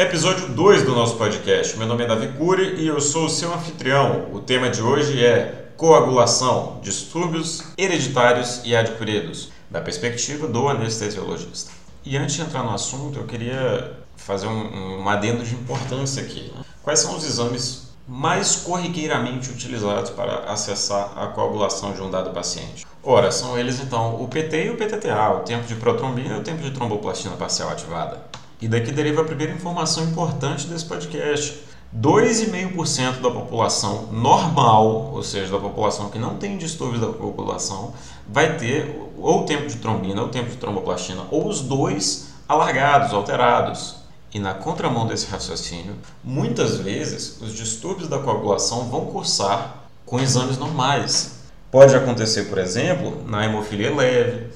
Episódio 2 do nosso podcast. Meu nome é Davi Curi e eu sou o seu anfitrião. O tema de hoje é coagulação, distúrbios hereditários e adquiridos, da perspectiva do anestesiologista. E antes de entrar no assunto, eu queria fazer um adendo de importância aqui. Quais são os exames mais corriqueiramente utilizados para acessar a coagulação de um dado paciente? Ora, são eles então o PT e o PTTA, o tempo de protrombina e o tempo de tromboplastina parcial ativada. E daqui deriva a primeira informação importante desse podcast. 2,5% da população normal, ou seja, da população que não tem distúrbios da coagulação, vai ter ou o tempo de trombina ou o tempo de tromboplastina, ou os dois alargados, alterados. E na contramão desse raciocínio, muitas vezes os distúrbios da coagulação vão cursar com exames normais. Pode acontecer, por exemplo, na hemofilia leve,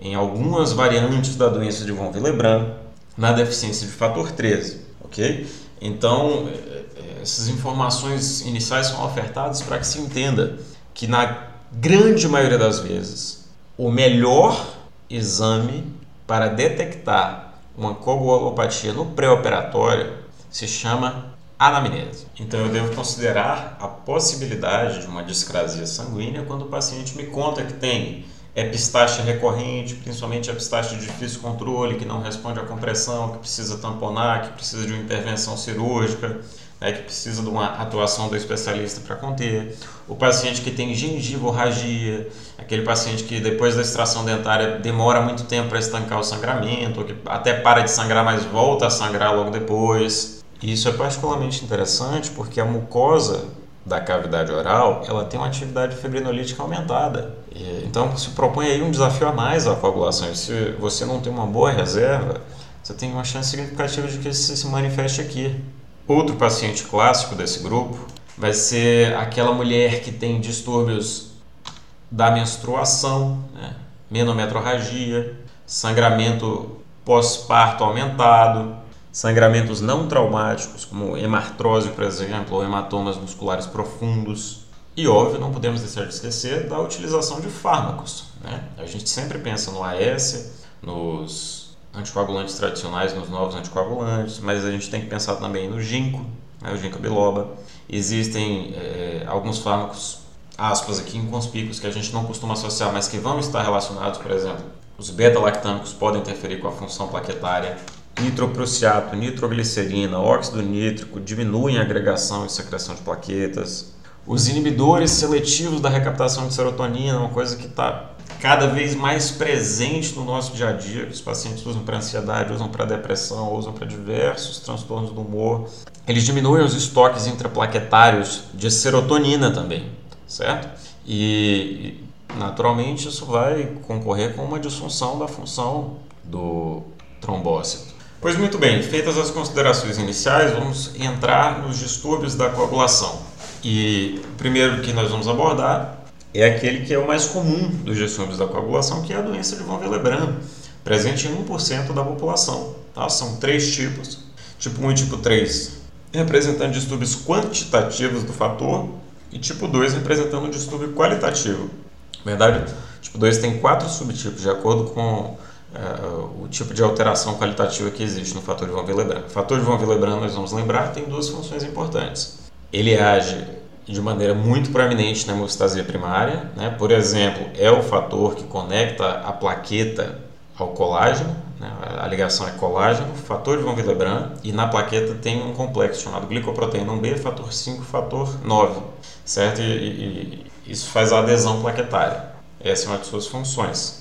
em algumas variantes da doença de von Willebrand, na deficiência de fator 13, ok? Então, essas informações iniciais são ofertadas para que se entenda que, na grande maioria das vezes, o melhor exame para detectar uma coagulopatia no pré-operatório se chama anamnese. Então eu devo considerar a possibilidade de uma discrasia sanguínea quando o paciente me conta que tem epistaxe recorrente, principalmente epistaxe de difícil controle, que não responde à compressão, que precisa tamponar, que precisa de uma intervenção cirúrgica, né, que precisa de uma atuação do especialista para conter. O paciente que tem gengivorragia, aquele paciente que depois da extração dentária demora muito tempo para estancar o sangramento, ou que até para de sangrar, mas volta a sangrar logo depois. E isso é particularmente interessante porque a mucosa da cavidade oral, ela tem uma atividade fibrinolítica aumentada. Então se propõe aí um desafio a mais à coagulação. Se você não tem uma boa reserva, você tem uma chance significativa de que isso se manifeste aqui. Outro paciente clássico desse grupo vai ser aquela mulher que tem distúrbios da menstruação, né? Menometrorragia, sangramento pós-parto aumentado, sangramentos não traumáticos, como hemartrose, por exemplo, ou hematomas musculares profundos. E, óbvio, não podemos deixar de esquecer da utilização de fármacos, né? A gente sempre pensa no AS, nos anticoagulantes tradicionais, nos novos anticoagulantes, mas a gente tem que pensar também no ginkgo, né, o ginkgo biloba. Existem alguns fármacos, aspas aqui, inconspícuos, que a gente não costuma associar, mas que vão estar relacionados, por exemplo, os beta-lactâmicos podem interferir com a função plaquetária, nitroprussiato, nitroglicerina, óxido nítrico, diminuem a agregação e secreção de plaquetas. Os inibidores seletivos da recaptação de serotonina, uma coisa que está cada vez mais presente no nosso dia a dia, que os pacientes usam para ansiedade, usam para depressão, usam para diversos transtornos do humor. Eles diminuem os estoques intraplaquetários de serotonina também, certo? E, naturalmente, isso vai concorrer com uma disfunção da função do trombócito. Pois muito bem, feitas as considerações iniciais, vamos entrar nos distúrbios da coagulação. E o primeiro que nós vamos abordar é aquele que é o mais comum dos distúrbios da coagulação, que é a doença de von Willebrand, presente em 1% da população. Tá? São três tipos, tipo 1 e tipo 3, representando distúrbios quantitativos do fator, e tipo 2 representando um distúrbio qualitativo. Na verdade, tipo 2 tem 4 subtipos, de acordo com o tipo de alteração qualitativa que existe no fator de von Willebrand. O fator de von Willebrand, nós vamos lembrar, tem duas funções importantes. Ele age de maneira muito proeminente na hemostasia primária, né? Por exemplo, é o fator que conecta a plaqueta ao colágeno, né? A ligação é colágeno, fator de von Willebrand, e na plaqueta tem um complexo chamado glicoproteína 1B, fator 5, fator 9, certo? E isso faz a adesão plaquetária. Essa é uma de suas funções.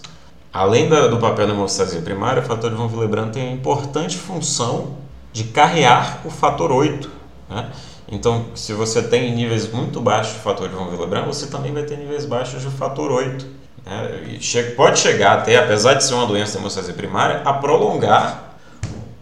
Além do papel da hemostasia primária, o fator de von Willebrand tem a importante função de carrear o fator 8, né? Então, se você tem níveis muito baixos de fator de von Willebrand, você também vai ter níveis baixos de fator 8. Né? E pode chegar até, apesar de ser uma doença da hemostasia primária, a prolongar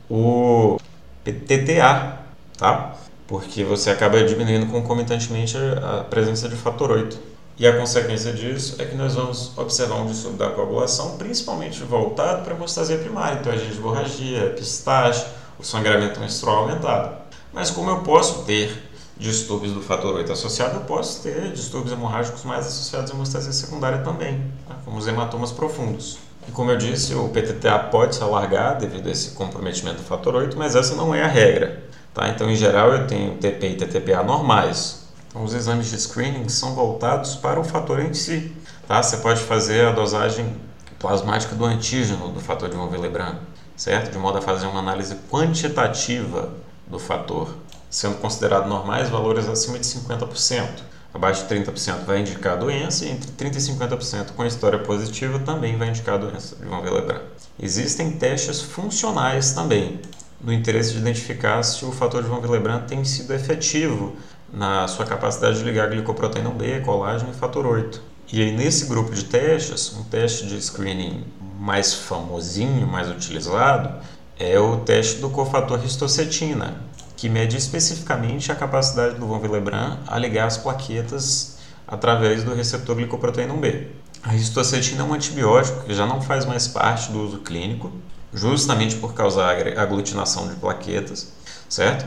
o PTTA, tá? Porque você acaba diminuindo concomitantemente a presença de fator 8. E a consequência disso é que nós vamos observar um distúrbio da coagulação, principalmente voltado para a hemostasia primária. Então, a gengivorragia, epistaxe, o sangramento menstrual aumentado. Mas como eu posso ter distúrbios do fator 8 associado, eu posso ter distúrbios hemorrágicos mais associados à hemostasia secundária também, tá? Como os hematomas profundos. E como eu disse, o PTTA pode se alargar devido a esse comprometimento do fator 8, mas essa não é a regra. Tá? Então, em geral, eu tenho TP e TTPA normais. Então, os exames de screening são voltados para o fator em si. Tá? Você pode fazer a dosagem plasmática do antígeno do fator de von Willebrand, certo? De modo a fazer uma análise quantitativa do fator, sendo considerado normais valores acima de 50%. Abaixo de 30% vai indicar a doença, e entre 30% e 50% com história positiva também vai indicar a doença de von Willebrand. Existem testes funcionais também, no interesse de identificar se o fator de von Willebrand tem sido efetivo na sua capacidade de ligar glicoproteína B, colágeno e fator 8. E aí nesse grupo de testes, um teste de screening mais famosinho, mais utilizado, é o teste do cofator histocetina, que mede especificamente a capacidade do von Willebrand a ligar as plaquetas através do receptor glicoproteína 1B. A histocetina é um antibiótico que já não faz mais parte do uso clínico, justamente por causar aglutinação de plaquetas, certo?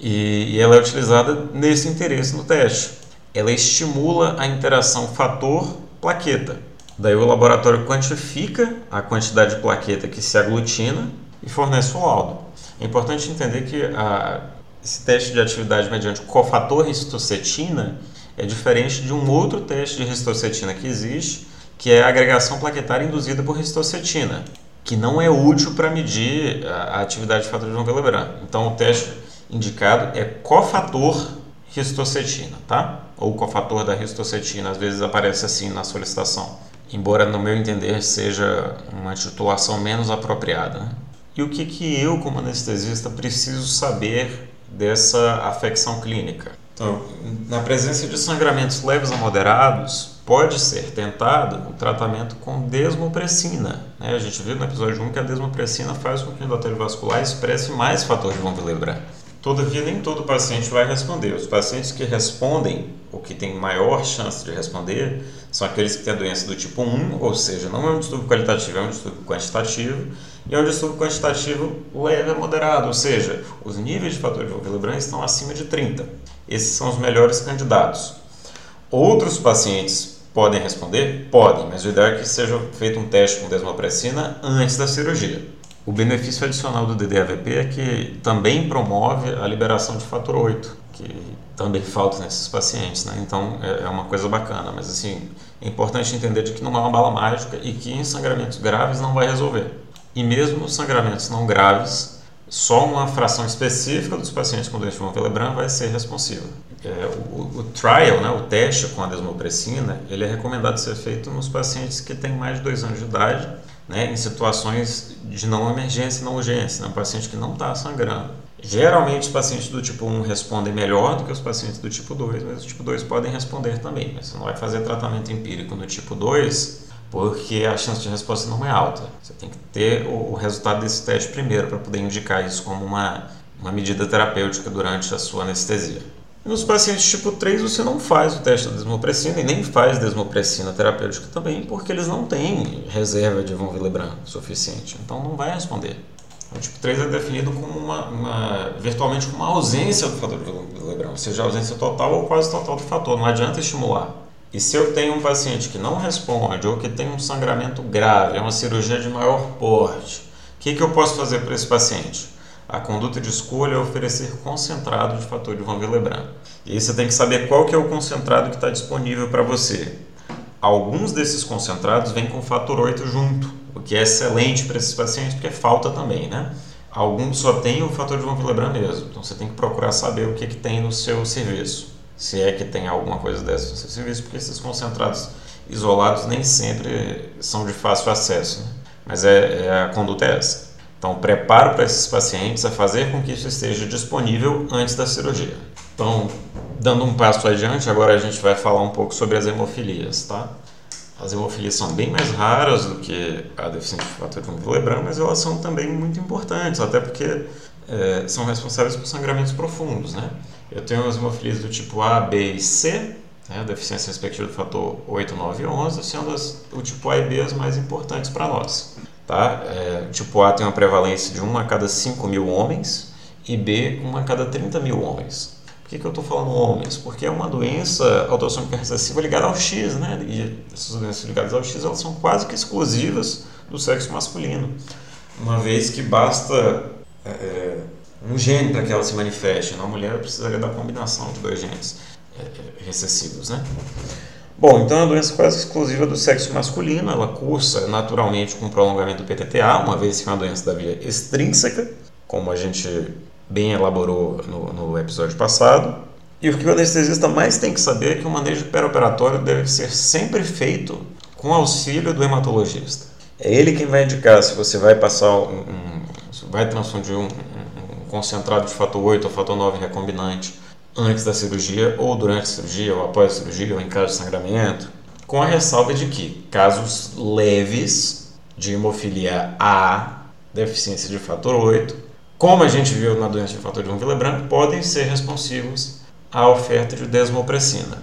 E ela é utilizada nesse interesse no teste. Ela estimula a interação fator-plaqueta. Daí o laboratório quantifica a quantidade de plaqueta que se aglutina e fornece o laudo. É importante entender que esse teste de atividade mediante cofator histocetina é diferente de um outro teste de histocetina que existe, que é a agregação plaquetária induzida por histocetina, que não é útil para medir a atividade de fator de von Willebrand. Então o teste indicado é cofator histocetina, tá? Ou cofator da histocetina, às vezes aparece assim na solicitação, embora no meu entender seja uma titulação menos apropriada, né? E o que eu, como anestesista, preciso saber dessa afecção clínica? Então, na presença de sangramentos leves a moderados, pode ser tentado o tratamento com desmopressina, né? A gente viu no episódio 1 que a desmopressina faz com que o endotélio vascular expresse mais fator de von Willebrand. Todavia, nem todo paciente vai responder. Os pacientes que respondem, ou que têm maior chance de responder, são aqueles que têm a doença do tipo 1, ou seja, não é um distúrbio qualitativo, é um distúrbio quantitativo, e é um distúrbio quantitativo leve a moderado, ou seja, os níveis de fator de von Willebrand estão acima de 30. Esses são os melhores candidatos. Outros pacientes podem responder? Podem, mas o ideal é que seja feito um teste com desmopressina antes da cirurgia. O benefício adicional do DDAVP é que também promove a liberação de fator 8, que também falta nesses pacientes, né? Então é uma coisa bacana, mas assim, é importante entender de que não é uma bala mágica e que em sangramentos graves não vai resolver. E mesmo os sangramentos não graves, só uma fração específica dos pacientes com doença de von Willebrand vai ser responsiva. O trial, né, o teste com a desmopressina, ele é recomendado ser feito nos pacientes que têm mais de 2 anos de idade, né, em situações de não emergência e não urgência, né, um paciente que não está sangrando. Geralmente os pacientes do tipo 1 respondem melhor do que os pacientes do tipo 2, mas os tipo 2 podem responder também, mas você não vai fazer tratamento empírico no tipo 2 porque a chance de resposta não é alta. Você tem que ter o resultado desse teste primeiro para poder indicar isso como uma medida terapêutica durante a sua anestesia. E nos pacientes tipo 3 você não faz o teste da desmopressina e nem faz desmopressina terapêutica também, porque eles não têm reserva de von Willebrand suficiente, então não vai responder. O tipo 3 é definido como virtualmente como uma ausência do fator de von Willebrand, ou seja, ausência total ou quase total do fator, não adianta estimular. E se eu tenho um paciente que não responde ou que tem um sangramento grave, é uma cirurgia de maior porte, o que eu posso fazer para esse paciente? A conduta de escolha é oferecer concentrado de fator de von Willebrand. E aí você tem que saber qual que é o concentrado que está disponível para você. Alguns desses concentrados vêm com fator 8 junto, o que é excelente para esses pacientes, porque falta também, né? Alguns só têm o fator de von Willebrand mesmo, então você tem que procurar saber o que tem no seu serviço. Se é que tem alguma coisa dessa no seu serviço, porque esses concentrados isolados nem sempre são de fácil acesso, né? Mas a conduta é essa. Então, preparo para esses pacientes a fazer com que isso esteja disponível antes da cirurgia. Então, dando um passo adiante, agora a gente vai falar um pouco sobre as hemofilias, tá? As hemofilias são bem mais raras do que a deficiência de fator de von Willebrand, mas elas são também muito importantes, até porque são responsáveis por sangramentos profundos, né? Eu tenho as hemofilias do tipo A, B e C, né? Deficiência respectiva do fator 8, 9 e 11, sendo o tipo A e B as mais importantes para nós. Tá? Tipo A tem uma prevalência de 1 a cada 5 mil homens e B, 1 a cada 30 mil homens. Por que eu estou falando homens? Porque é uma doença autossômica recessiva ligada ao X, né? E essas doenças ligadas ao X elas são quase que exclusivas do sexo masculino, uma vez que basta um gene para que ela se manifeste. Na mulher precisaria da combinação de dois genes recessivos, né? Bom, então é uma doença quase exclusiva do sexo masculino, ela cursa naturalmente com o prolongamento do PTTA, uma vez que é uma doença da via extrínseca, como a gente bem elaborou no episódio passado. E o que o anestesista mais tem que saber é que o manejo perioperatório deve ser sempre feito com auxílio do hematologista. É ele quem vai indicar se você vai passar vai transfundir um concentrado de fator 8 ou fator 9 recombinante antes da cirurgia, ou durante a cirurgia, ou após a cirurgia, ou em caso de sangramento, com a ressalva de que casos leves de hemofilia A, deficiência de fator 8, como a gente viu na doença de fator de von Willebrand, podem ser responsivos à oferta de desmopressina.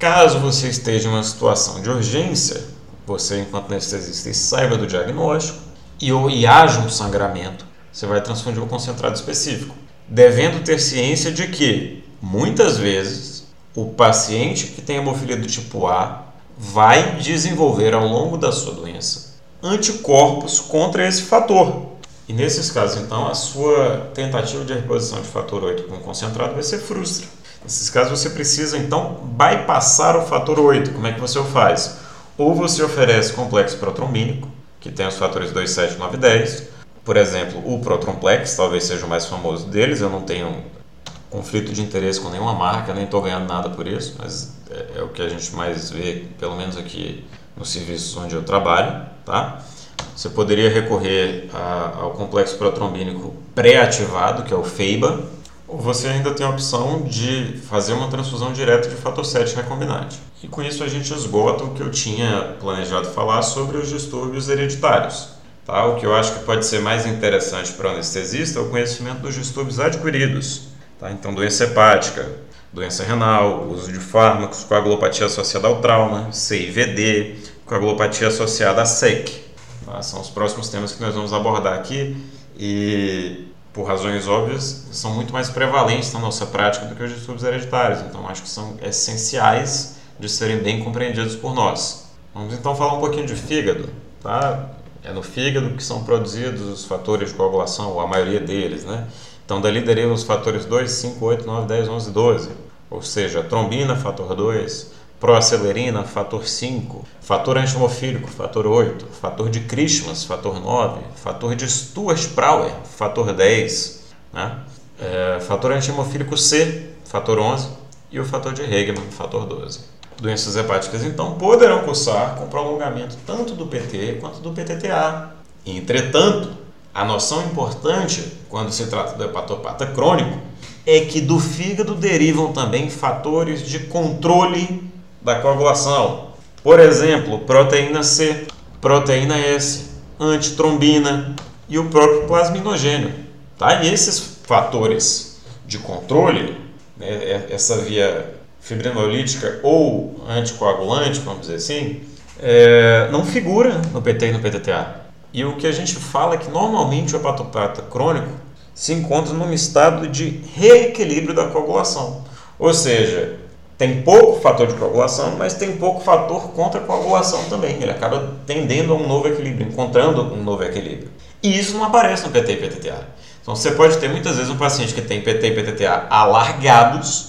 Caso você esteja em uma situação de urgência, você, enquanto anestesista, saiba do diagnóstico e haja um sangramento, você vai transfundir um concentrado específico, devendo ter ciência de que, muitas vezes, o paciente que tem hemofilia do tipo A vai desenvolver, ao longo da sua doença, anticorpos contra esse fator. E nesses casos, então, a sua tentativa de reposição de fator 8 com concentrado vai ser frustra. Nesses casos, você precisa, então, bypassar o fator 8. Como é que você o faz? Ou você oferece complexo protrombínico, que tem os fatores 2, 7, 9 e 10, por exemplo, o Protromplex, talvez seja o mais famoso deles. Eu não tenho conflito de interesse com nenhuma marca, nem estou ganhando nada por isso, mas é o que a gente mais vê, pelo menos aqui nos serviços onde eu trabalho, tá? Você poderia recorrer ao complexo protrombínico pré-ativado, que é o FEIBA, ou você ainda tem a opção de fazer uma transfusão direta de fator 7 recombinante. E com isso a gente esgota o que eu tinha planejado falar sobre os distúrbios hereditários. Tá, o que eu acho que pode ser mais interessante para o anestesista é o conhecimento dos distúrbios adquiridos. Tá? Então, doença hepática, doença renal, uso de fármacos, coagulopatia associada ao trauma, CIVD, coagulopatia associada à CEC. Tá? São os próximos temas que nós vamos abordar aqui e, por razões óbvias, são muito mais prevalentes na nossa prática do que os distúrbios hereditários. Então, acho que são essenciais de serem bem compreendidos por nós. Vamos, então, falar um pouquinho de fígado, tá? É no fígado que são produzidos os fatores de coagulação, ou a maioria deles, né? Então, dali derivam os fatores 2, 5, 8, 9, 10, 11, 12. Ou seja, trombina, fator 2, proacelerina, fator 5, fator anti-hemofílico, fator 8, fator de Christmas, fator 9, fator de Stuart-Prauer, fator 10, né? Fator anti-hemofílico C, fator 11, e o fator de Hegemann, fator 12. Doenças hepáticas, então, poderão cursar com prolongamento tanto do PT quanto do PTTA. Entretanto, a noção importante, quando se trata do hepatopata crônico, é que do fígado derivam também fatores de controle da coagulação. Por exemplo, proteína C, proteína S, antitrombina e o próprio plasminogênio. Tá? E esses fatores de controle, né, essa via fibrinolítica ou anticoagulante, vamos dizer assim, não figura no PT e no PTTA. E o que a gente fala é que normalmente o hepatopata crônico se encontra num estado de reequilíbrio da coagulação. Ou seja, tem pouco fator de coagulação, mas tem pouco fator contra a coagulação também. Ele acaba tendendo a um novo equilíbrio, encontrando um novo equilíbrio. E isso não aparece no PT e PTTA. Então você pode ter muitas vezes um paciente que tem PT e PTTA alargados,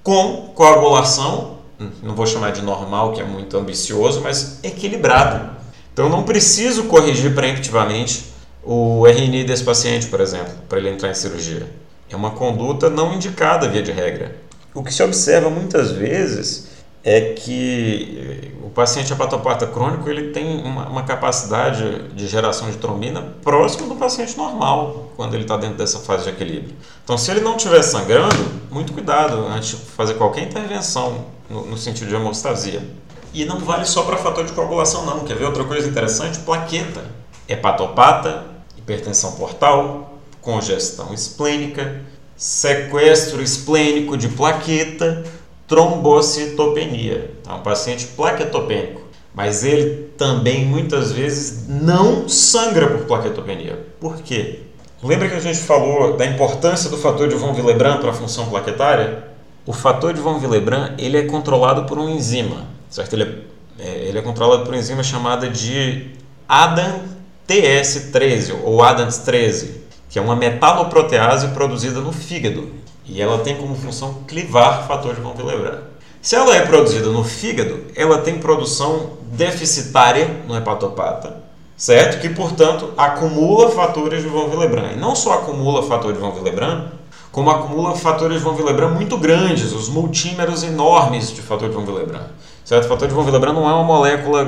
com coagulação, não vou chamar de normal, que é muito ambicioso, mas equilibrado. Então, eu não preciso corrigir preemptivamente o RNI desse paciente, por exemplo, para ele entrar em cirurgia. É uma conduta não indicada, via de regra. O que se observa muitas vezes é que o paciente hepatopata crônico ele tem uma capacidade de geração de trombina próxima do paciente normal, quando ele está dentro dessa fase de equilíbrio. Então, se ele não estiver sangrando, muito cuidado antes de fazer qualquer intervenção no sentido de hemostasia. E não vale só para fator de coagulação, não. Quer ver outra coisa interessante? Plaqueta. Hepatopata, hipertensão portal, congestão esplênica, sequestro esplênico de plaqueta, trombocitopenia. É um paciente plaquetopênico, mas ele também muitas vezes não sangra por plaquetopenia. Por quê? Lembra que a gente falou da importância do fator de von Willebrand para a função plaquetária? O fator de von Willebrand ele é controlado por uma enzima, certo? Ele é controlado por uma enzima chamada de ADAMTS13 ou ADAMTS13, que é uma metaloprotease produzida no fígado e ela tem como função clivar fator de von Willebrand. Se ela é produzida no fígado, ela tem produção deficitária no hepatopata, certo? Que, portanto, acumula fatores de von Willebrand. E não só acumula fator de von Willebrand, como acumula fatores de von Willebrand muito grandes, os multímeros enormes de fator de von Willebrand. Certo? O fator de von Willebrand não é uma molécula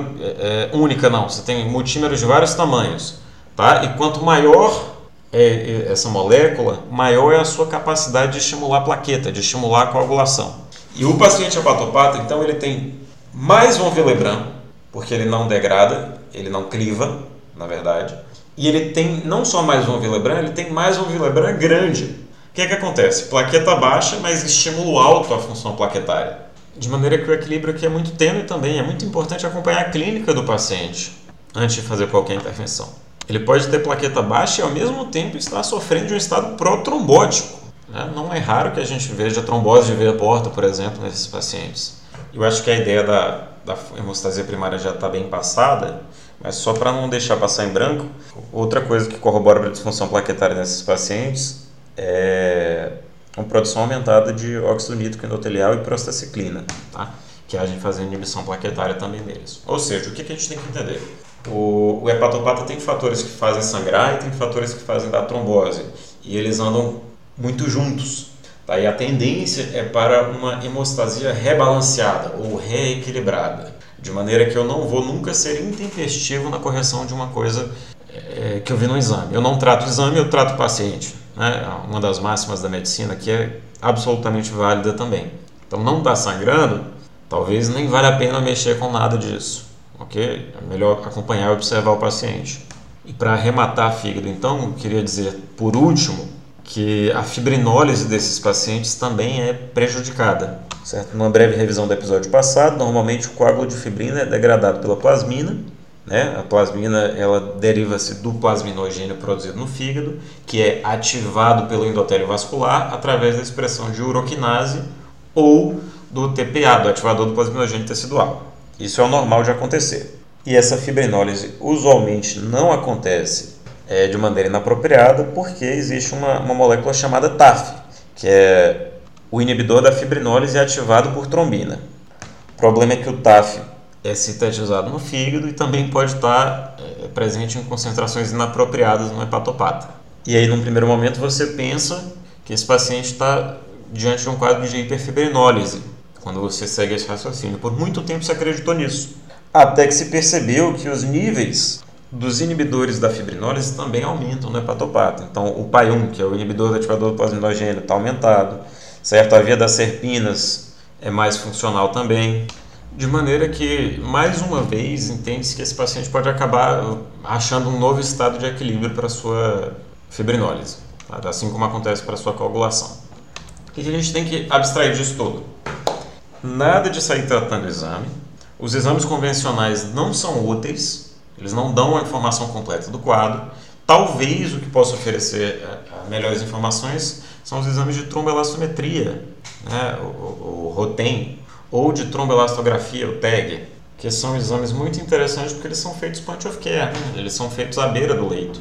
única, não. Você tem multímeros de vários tamanhos. Tá? E quanto maior é essa molécula, maior é a sua capacidade de estimular a plaqueta, de estimular a coagulação. E o paciente hepatopata, então, ele tem mais von Willebrand, porque ele não degrada, ele não cliva, na verdade. E ele tem não só mais von Willebrand, ele tem mais von Willebrand grande. O que é que acontece? Plaqueta baixa, mas estímulo alto à função plaquetária. De maneira que o equilíbrio aqui é muito tênue também. É muito importante acompanhar a clínica do paciente antes de fazer qualquer intervenção. Ele pode ter plaqueta baixa e, ao mesmo tempo, estar sofrendo de um estado protrombótico. Né? Não é raro que a gente veja trombose de veia porta, por exemplo, nesses pacientes. Eu acho que a ideia da hemostasia primária já está bem passada, mas só para não deixar passar em branco, outra coisa que corrobora para a disfunção plaquetária nesses pacientes é uma produção aumentada de óxido nítrico endotelial e prostaciclina, tá? Que agem fazendo inibição plaquetária também neles. Ou seja, o que a gente tem que entender? O hepatopata tem fatores que fazem sangrar e tem fatores que fazem dar trombose, e eles andam muito juntos, tá? E a tendência é para uma hemostasia rebalanceada ou reequilibrada, de maneira que eu não vou nunca ser intempestivo na correção de uma coisa que eu vi no exame. Eu não trato o exame, eu trato o paciente. Uma das máximas da medicina que é absolutamente válida também. Então, não está sangrando, talvez nem vale a pena mexer com nada disso, ok? É melhor acompanhar e observar o paciente. E para arrematar fígado, então, eu queria dizer, por último, que a fibrinólise desses pacientes também é prejudicada, certo? Numa breve revisão do episódio passado, normalmente o coágulo de fibrina é degradado pela plasmina. A plasmina, ela deriva-se do plasminogênio produzido no fígado, que é ativado pelo endotélio vascular através da expressão de uroquinase ou do TPA, do ativador do plasminogênio tecidual. Isso é o normal de acontecer. E essa fibrinólise usualmente não acontece de maneira inapropriada porque existe uma molécula chamada TAF, que é o inibidor da fibrinólise ativado por trombina. O problema é que o TAF é sintetizado no fígado e também pode estar presente em concentrações inapropriadas no hepatopata. E aí, num primeiro momento, você pensa que esse paciente está diante de um quadro de hiperfibrinólise, quando você segue esse raciocínio. Por muito tempo se acreditou nisso, até que se percebeu que os níveis dos inibidores da fibrinólise também aumentam no hepatopata. Então, o PAI-1, que é o inibidor do ativador do plasminogênio, está aumentado, certo? A via das serpinas é mais funcional também. De maneira que, mais uma vez, entende-se que esse paciente pode acabar achando um novo estado de equilíbrio para a sua fibrinólise, tá? Assim como acontece para a sua coagulação. O que a gente tem que abstrair disso tudo? Nada de sair tratando o exame. Os exames convencionais não são úteis, eles não dão a informação completa do quadro. Talvez o que possa oferecer melhores informações são os exames de tromboelastometria, né? O ROTEM, ou de tromboelastografia, o TEG, que são exames muito interessantes porque eles são feitos point of care, né? Eles são feitos à beira do leito,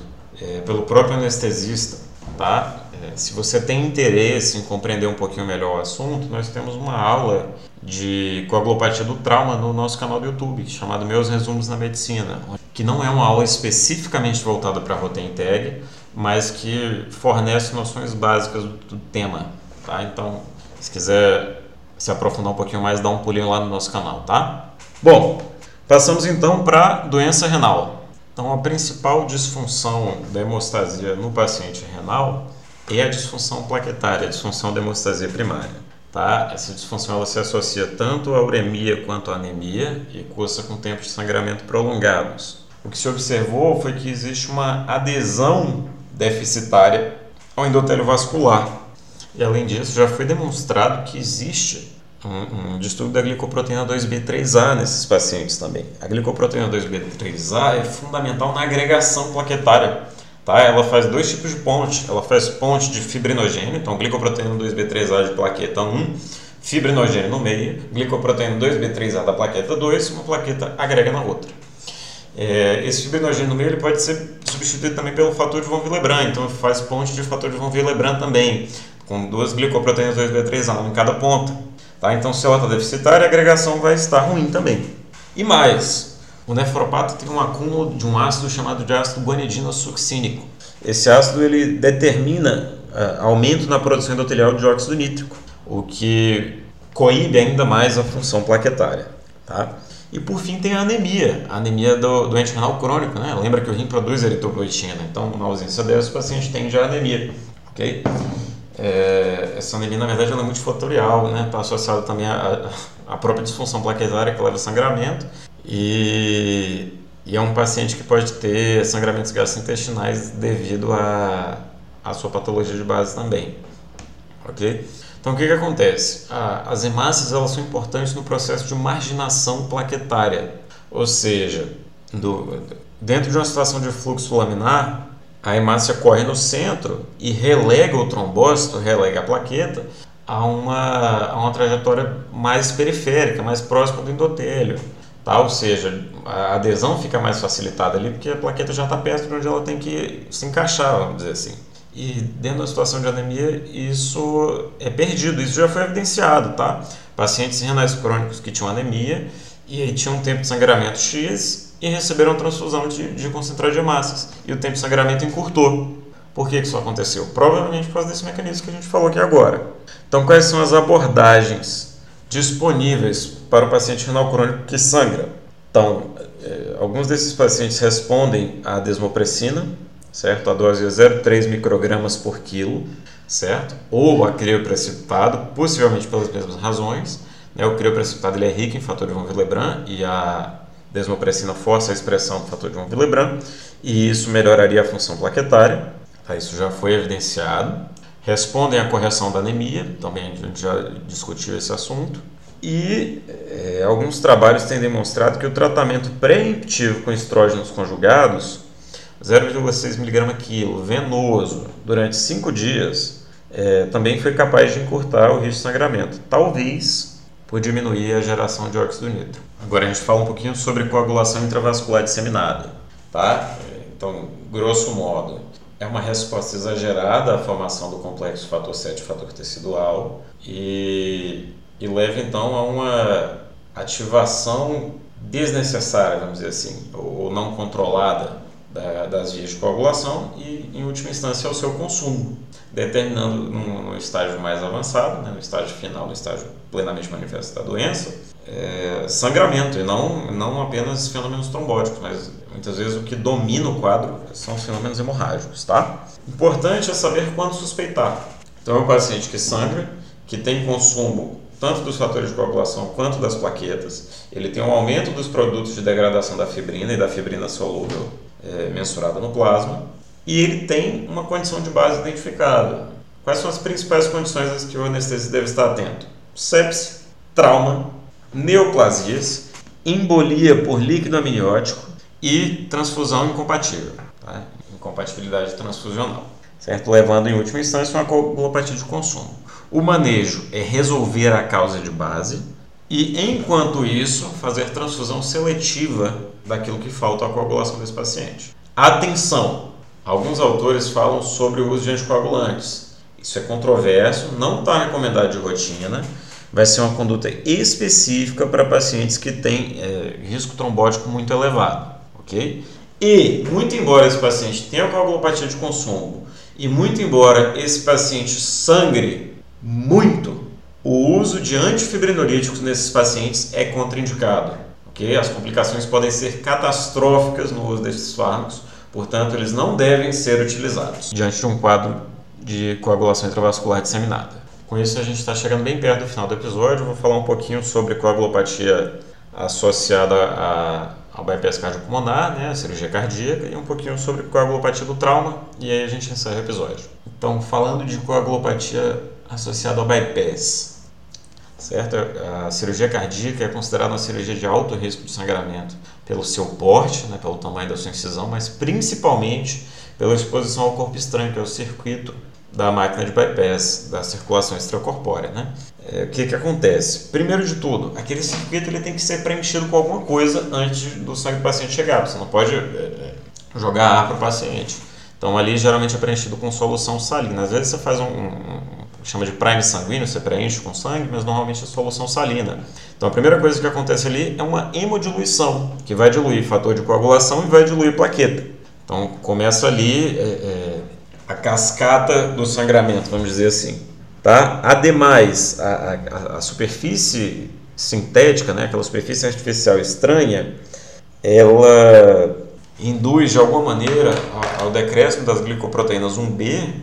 pelo próprio anestesista, tá? Se você tem interesse em compreender um pouquinho melhor o assunto, nós temos uma aula de coagulopatia do trauma no nosso canal do YouTube, chamado Meus Resumos na Medicina, que não é uma aula especificamente voltada para ROTEM TEG, mas que fornece noções básicas do tema, tá? Então, se quiser se aprofundar um pouquinho mais, dá um pulinho lá no nosso canal, tá? Bom, passamos então para doença renal. Então, a principal disfunção da hemostasia no paciente renal é a disfunção plaquetária, a disfunção da hemostasia primária, tá? Essa disfunção, ela se associa tanto à uremia quanto à anemia e cursa com tempos de sangramento prolongados. O que se observou foi que existe uma adesão deficitária ao endotélio vascular. E, além disso, já foi demonstrado que existe um distúrbio da glicoproteína 2B3A nesses pacientes também. A glicoproteína 2B3A é fundamental na agregação plaquetária, tá? Ela faz dois tipos de ponte. Ela faz ponte de fibrinogênio, então glicoproteína 2B3A de plaqueta 1, fibrinogênio no meio, glicoproteína 2B3A da plaqueta 2, uma plaqueta agrega na outra. Esse fibrinogênio no meio ele pode ser substituído também pelo fator de von Willebrand, então faz ponte de fator de von Willebrand também, com duas glicoproteínas 2B3A em cada ponta. Tá? Então, se ela está deficitária, a agregação vai estar ruim também. E mais, o nefropata tem um acúmulo de um ácido chamado de ácido guanidinosuccínico. Esse ácido ele determina aumento na produção endotelial de dióxido nítrico, o que coíbe ainda mais a função plaquetária. Tá? E por fim tem a anemia do doente renal crônico, né? Lembra que o rim produz eritropoetina, então na ausência dessa o paciente tem já anemia, ok? Essa anemia na verdade ela é multifatorial, né? Está associada também à própria disfunção plaquetária que leva a sangramento e é um paciente que pode ter sangramentos gastrointestinais devido à sua patologia de base também, ok? Então, o que acontece? As hemácias elas são importantes no processo de marginação plaquetária, ou seja, dentro de uma situação de fluxo laminar, a hemácia corre no centro e relega o trombócito, relega a plaqueta, a uma trajetória mais periférica, mais próxima do endotélio. Tá? Ou seja, a adesão fica mais facilitada ali porque a plaqueta já está perto de onde ela tem que se encaixar, vamos dizer assim. E dentro da situação de anemia, isso é perdido, isso já foi evidenciado, tá? Pacientes renais crônicos que tinham anemia e aí tinham um tempo de sangramento X e receberam transfusão de concentrado de hemácias. E o tempo de sangramento encurtou. Por que isso aconteceu? Provavelmente por causa desse mecanismo que a gente falou aqui agora. Então, quais são as abordagens disponíveis para o paciente renal crônico que sangra? Então, alguns desses pacientes respondem à desmopressina, certo? A dose é 0,3 microgramas por quilo, certo? Ou a crioprecipitado, possivelmente pelas mesmas razões, né? O crioprecipitado ele é rico em fator de von Willebrand e a desmopressina força a expressão do fator de von Willebrand e isso melhoraria a função plaquetária, tá? Isso já foi evidenciado. Respondem à correção da anemia, também a gente já discutiu esse assunto. E alguns trabalhos têm demonstrado que o tratamento preemptivo com estrógenos conjugados 0,6 mg/kg venoso durante 5 dias também foi capaz de encurtar o risco de sangramento, talvez por diminuir a geração de dióxido nítrico. Agora a gente fala um pouquinho sobre coagulação intravascular disseminada, tá? Então, grosso modo, é uma resposta exagerada à formação do complexo fator 7 e fator tecidual e leva então a uma ativação desnecessária, vamos dizer assim, ou não controlada das vias de coagulação e, em última instância, ao seu consumo, determinando no estágio mais avançado, né, no estágio final, no estágio plenamente manifesto da doença, sangramento e não apenas fenômenos trombóticos, mas muitas vezes o que domina o quadro são os fenômenos hemorrágicos, tá? Importante é saber quando suspeitar. Então, é um paciente que sangra, que tem consumo tanto dos fatores de coagulação quanto das plaquetas, ele tem um aumento dos produtos de degradação da fibrina e da fibrina solúvel mensurada no plasma, e ele tem uma condição de base identificada. Quais são as principais condições às que o anestesista deve estar atento? Sepse, trauma, neoplasias, embolia por líquido amniótico e transfusão incompatível, tá? Incompatibilidade transfusional, certo? Levando em última instância uma coagulopatia de consumo. O manejo é resolver a causa de base e, enquanto isso, fazer transfusão seletiva daquilo que falta à coagulação desse paciente. Atenção! Alguns autores falam sobre o uso de anticoagulantes. Isso é controverso, não está recomendado de rotina, vai ser uma conduta específica para pacientes que têm risco trombótico muito elevado, ok? E, muito embora esse paciente tenha coagulopatia de consumo e muito embora esse paciente sangre muito, o uso de antifibrinoríticos nesses pacientes é contraindicado, ok? As complicações podem ser catastróficas no uso desses fármacos, portanto, eles não devem ser utilizados diante de um quadro de coagulação intravascular disseminada. Com isso, a gente está chegando bem perto do final do episódio. Eu vou falar um pouquinho sobre coagulopatia associada ao bypass cardiopulmonar, né, a cirurgia cardíaca, e um pouquinho sobre coagulopatia do trauma, e aí a gente encerra o episódio. Então, falando de coagulopatia associado ao bypass, certo? A cirurgia cardíaca é considerada uma cirurgia de alto risco de sangramento pelo seu porte, né, pelo tamanho da sua incisão, mas principalmente pela exposição ao corpo estranho, que é o circuito da máquina de bypass, da circulação extracorpórea, né? O que que acontece? Primeiro de tudo, aquele circuito ele tem que ser preenchido com alguma coisa antes do sangue do paciente chegar. Você não pode jogar ar para o paciente. Então ali geralmente é preenchido com solução salina. Às vezes você faz chama de prime sanguíneo, você preenche com sangue, mas normalmente é solução salina. Então a primeira coisa que acontece ali é uma hemodiluição, que vai diluir fator de coagulação e vai diluir plaqueta. Então começa ali a cascata do sangramento, vamos dizer assim. Tá? Ademais, a superfície sintética, né, aquela superfície artificial estranha, ela induz de alguma maneira ao decréscimo das glicoproteínas 1B,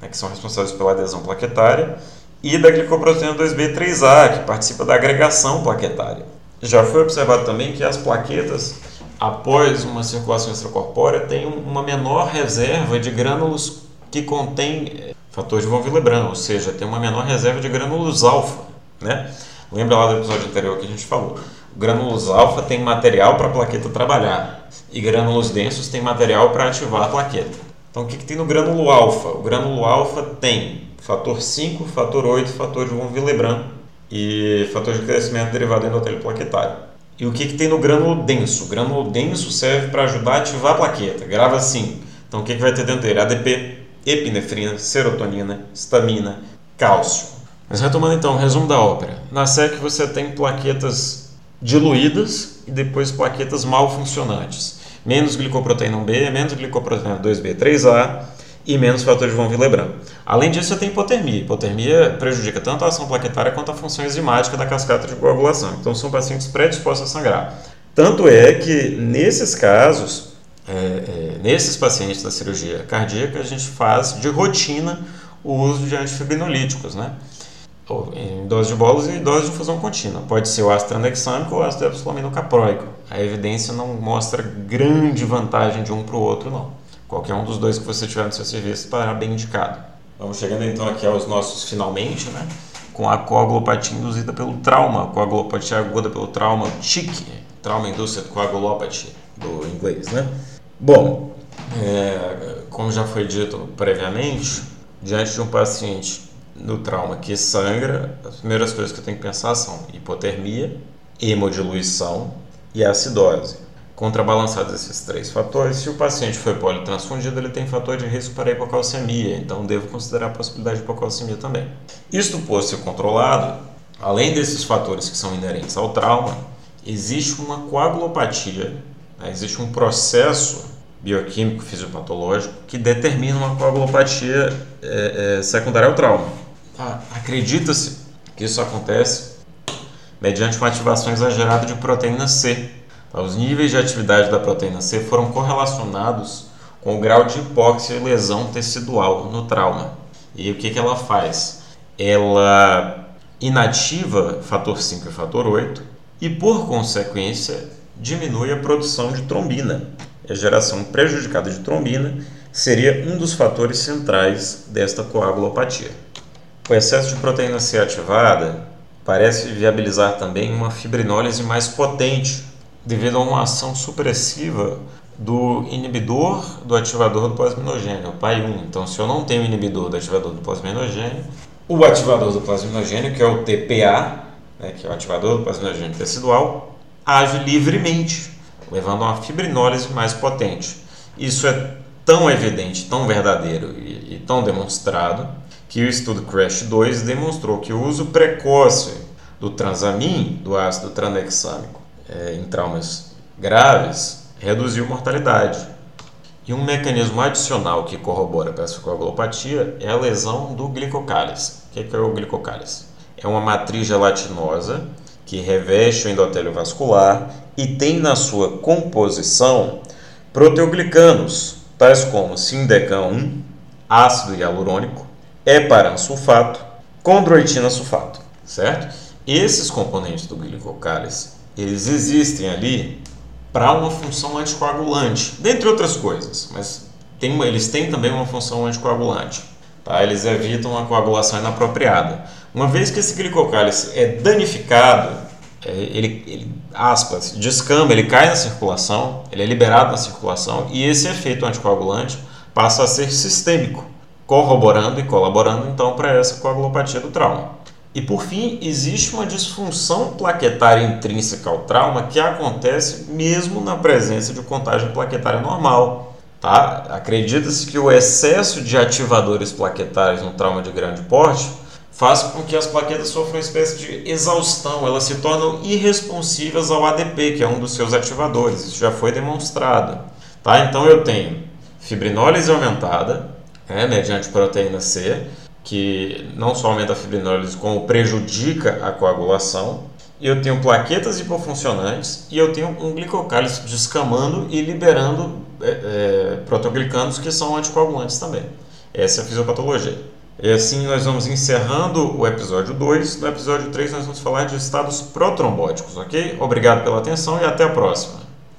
né, que são responsáveis pela adesão plaquetária, e da glicoproteína 2B3A, que participa da agregação plaquetária. Já foi observado também que as plaquetas, após uma circulação extracorpórea, têm uma menor reserva de grânulos que contém fator de von Willebrand, ou seja, tem uma menor reserva de grânulos alfa, né? Lembra lá do episódio anterior que a gente falou? Grânulos alfa tem material para a plaqueta trabalhar e grânulos densos tem material para ativar a plaqueta. Então o que tem no grânulo alfa? O grânulo alfa tem fator 5, fator 8, fator de von Willebrand e fator de crescimento derivado do endotélio plaquetário. E o que tem no grânulo denso? O grânulo denso serve para ajudar a ativar a plaqueta, grava assim. Então o que vai ter dentro dele? ADP, epinefrina, serotonina, histamina, cálcio. Mas retomando então o resumo da ópera. Na CEC você tem plaquetas diluídas e depois plaquetas mal funcionantes. Menos glicoproteína 1B, menos glicoproteína 2B3A e menos fator de von Willebrand. Além disso você tem hipotermia. Hipotermia prejudica tanto a ação plaquetária quanto a função enzimática da cascata de coagulação. Então são pacientes predispostos a sangrar. Tanto é que nesses casos... nesses pacientes da cirurgia cardíaca, a gente faz de rotina o uso de antifibrinolíticos, né? Em dose de bolos e dose de infusão contínua. Pode ser o ácido tranexâmico ou ácido epsilominocaproico. A evidência não mostra grande vantagem de um para o outro, não. Qualquer um dos dois que você tiver no seu serviço estará bem indicado. Vamos chegando então aqui aos nossos finalmente, né? Com a coagulopatia induzida pelo trauma, a coagulopatia aguda pelo trauma, TIC, trauma induced coagulopathy, do inglês, né? Bom, como já foi dito previamente, diante de um paciente no trauma que sangra, as primeiras coisas que eu tenho que pensar são hipotermia, hemodiluição e acidose. Contrabalançados esses três fatores, se o paciente foi politransfundido, ele tem fator de risco para hipocalcemia, então devo considerar a possibilidade de hipocalcemia também. Isto posto e controlado, além desses fatores que são inerentes ao trauma, existe uma coagulopatia. Existe um processo bioquímico fisiopatológico que determina uma coagulopatia secundária ao trauma. Acredita-se que isso acontece mediante uma ativação exagerada de proteína C. Os níveis de atividade da proteína C foram correlacionados com o grau de hipóxia e lesão tecidual no trauma. E o que ela faz? Ela inativa fator 5 e fator 8 e, por consequência, diminui a produção de trombina. A geração prejudicada de trombina seria um dos fatores centrais desta coagulopatia. O excesso de proteína C ativada parece viabilizar também uma fibrinólise mais potente, devido a uma ação supressiva do inibidor do ativador do plasminogênio, o PAI-1. Então, se eu não tenho inibidor do ativador do plasminogênio, o ativador do plasminogênio, que é o TPA, né, que é o ativador do plasminogênio tecidual, age livremente, levando a uma fibrinólise mais potente. Isso é tão evidente, tão verdadeiro e tão demonstrado que o estudo CRASH-2 demonstrou que o uso precoce do transamin, do ácido tranexâmico, em traumas graves, reduziu mortalidade. E um mecanismo adicional que corrobora para essa coagulopatia é a lesão do glicocálise. O que é o glicocálise? É uma matriz gelatinosa que reveste o endotélio vascular e tem na sua composição proteoglicanos, tais como sindecan-1, ácido hialurônico, heparansulfato, condroitina-sulfato, certo? Esses componentes do glicocálise, eles existem ali para uma função anticoagulante, dentre outras coisas, mas eles têm também uma função anticoagulante, tá? Eles evitam a coagulação inapropriada. Uma vez que esse glicocálise é danificado, ele aspas, descamba, ele cai na circulação, ele é liberado na circulação e esse efeito anticoagulante passa a ser sistêmico. corroborando e colaborando então para essa coagulopatia do trauma. E por fim, existe uma disfunção plaquetária intrínseca ao trauma que acontece mesmo na presença de contagem plaquetária normal. Tá? Acredita-se que o excesso de ativadores plaquetários no trauma de grande porte faz com que as plaquetas sofram uma espécie de exaustão, elas se tornam irresponsíveis ao ADP, que é um dos seus ativadores, isso já foi demonstrado. Tá? Então eu tenho fibrinólise aumentada, mediante proteína C, que não só aumenta a fibrinólise, como prejudica a coagulação. Eu tenho plaquetas hipofuncionantes e eu tenho um glicocálice descamando e liberando proteoglicanos, que são anticoagulantes também. Essa é a fisiopatologia. E assim nós vamos encerrando o episódio 2. No episódio 3 nós vamos falar de estados protrombóticos, ok? Obrigado pela atenção e até a próxima.